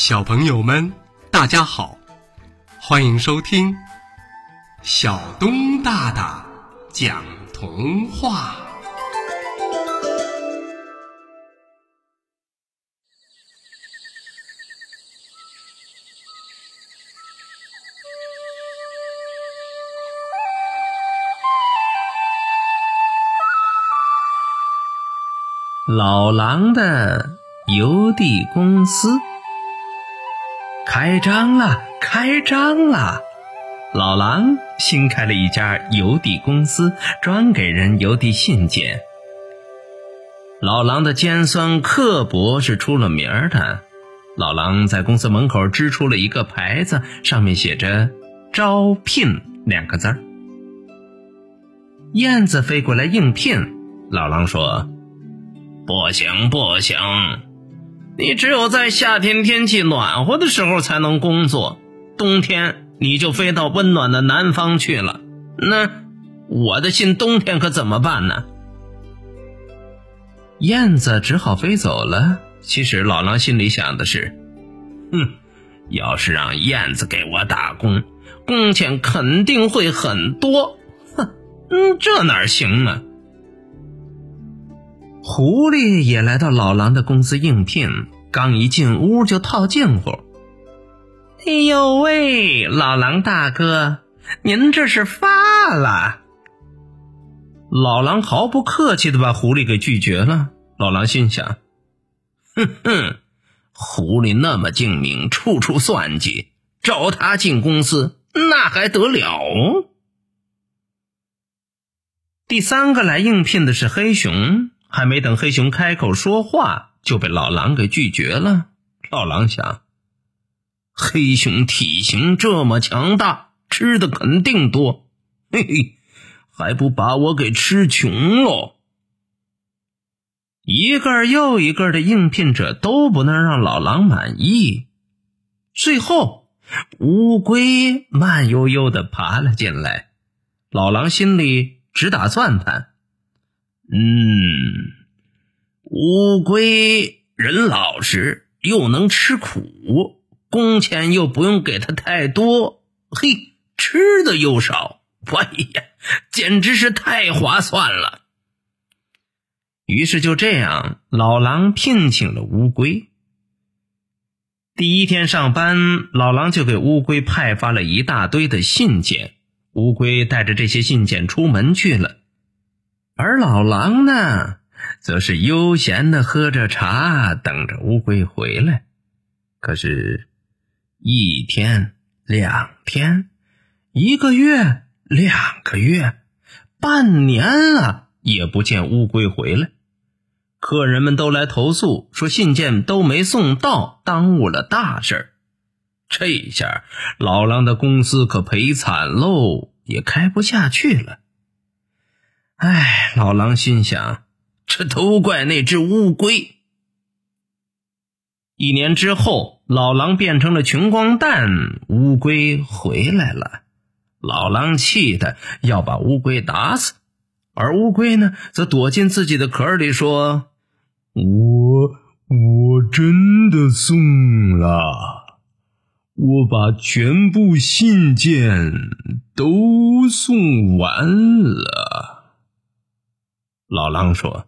小朋友们，大家好，欢迎收听小东大大讲童话。老狼的邮递公司开张了，开张了！老狼新开了一家邮递公司，专给人邮递信件。老狼的尖酸刻薄是出了名的。老狼在公司门口支出了一个牌子，上面写着“招聘”两个字儿。燕子飞过来应聘，老狼说：“不行，不行。”你只有在夏天天气暖和的时候才能工作，冬天你就飞到温暖的南方去了，那我的信冬天可怎么办呢？燕子只好飞走了。其实老狼心里想的是，要是让燕子给我打工，工钱肯定会很多，这哪行啊？狐狸也来到老狼的公司应聘，刚一进屋就套近乎。哎呦喂，老狼大哥，您这是发了！老狼毫不客气地把狐狸给拒绝了。老狼心想，狐狸那么精明，处处算计，找他进公司，那还得了？第三个来应聘的是黑熊，还没等黑熊开口说话，就被老狼给拒绝了。老狼想，黑熊体型这么强大，吃的肯定多，嘿嘿，还不把我给吃穷喽。一个又一个的应聘者都不能让老狼满意，最后乌龟慢悠悠地爬了进来。老狼心里只打算盘，乌龟人老实，又能吃苦，工钱又不用给他太多，嘿，吃的又少，哎呀，简直是太划算了。于是就这样，老狼聘请了乌龟。第一天上班，老狼就给乌龟派发了一大堆的信件，乌龟带着这些信件出门去了。而老狼呢，则是悠闲地喝着茶，等着乌龟回来。可是一天、两天、一个月、两个月、半年了，也不见乌龟回来。客人们都来投诉，说信件都没送到，耽误了大事。这下老狼的公司可赔惨喽，也开不下去了。唉，老狼心想，这都怪那只乌龟。一年之后，老狼变成了穷光蛋，乌龟回来了。老狼气得要把乌龟打死，而乌龟呢，则躲进自己的壳里说，我真的送了，我把全部信件都送完了。老狼说，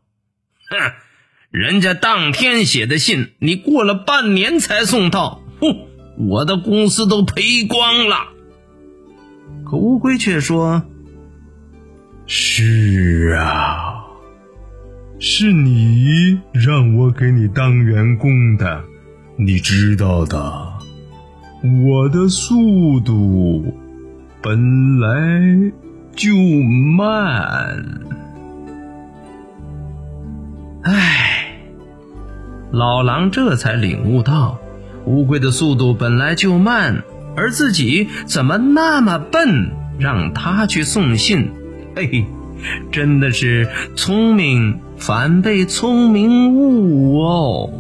人家当天写的信，你过了半年才送到，我的公司都赔光了。可乌龟却说，是啊，是你让我给你当员工的，你知道的，我的速度本来就慢。唉，老狼这才领悟到，乌龟的速度本来就慢，而自己怎么那么笨，让他去送信，嘿，真的是聪明反被聪明误哦。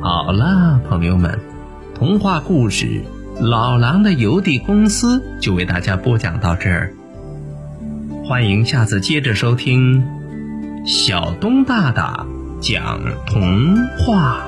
好了，朋友们，童话故事《老狼的邮递公司》就为大家播讲到这儿，欢迎下次接着收听小东大大讲童话。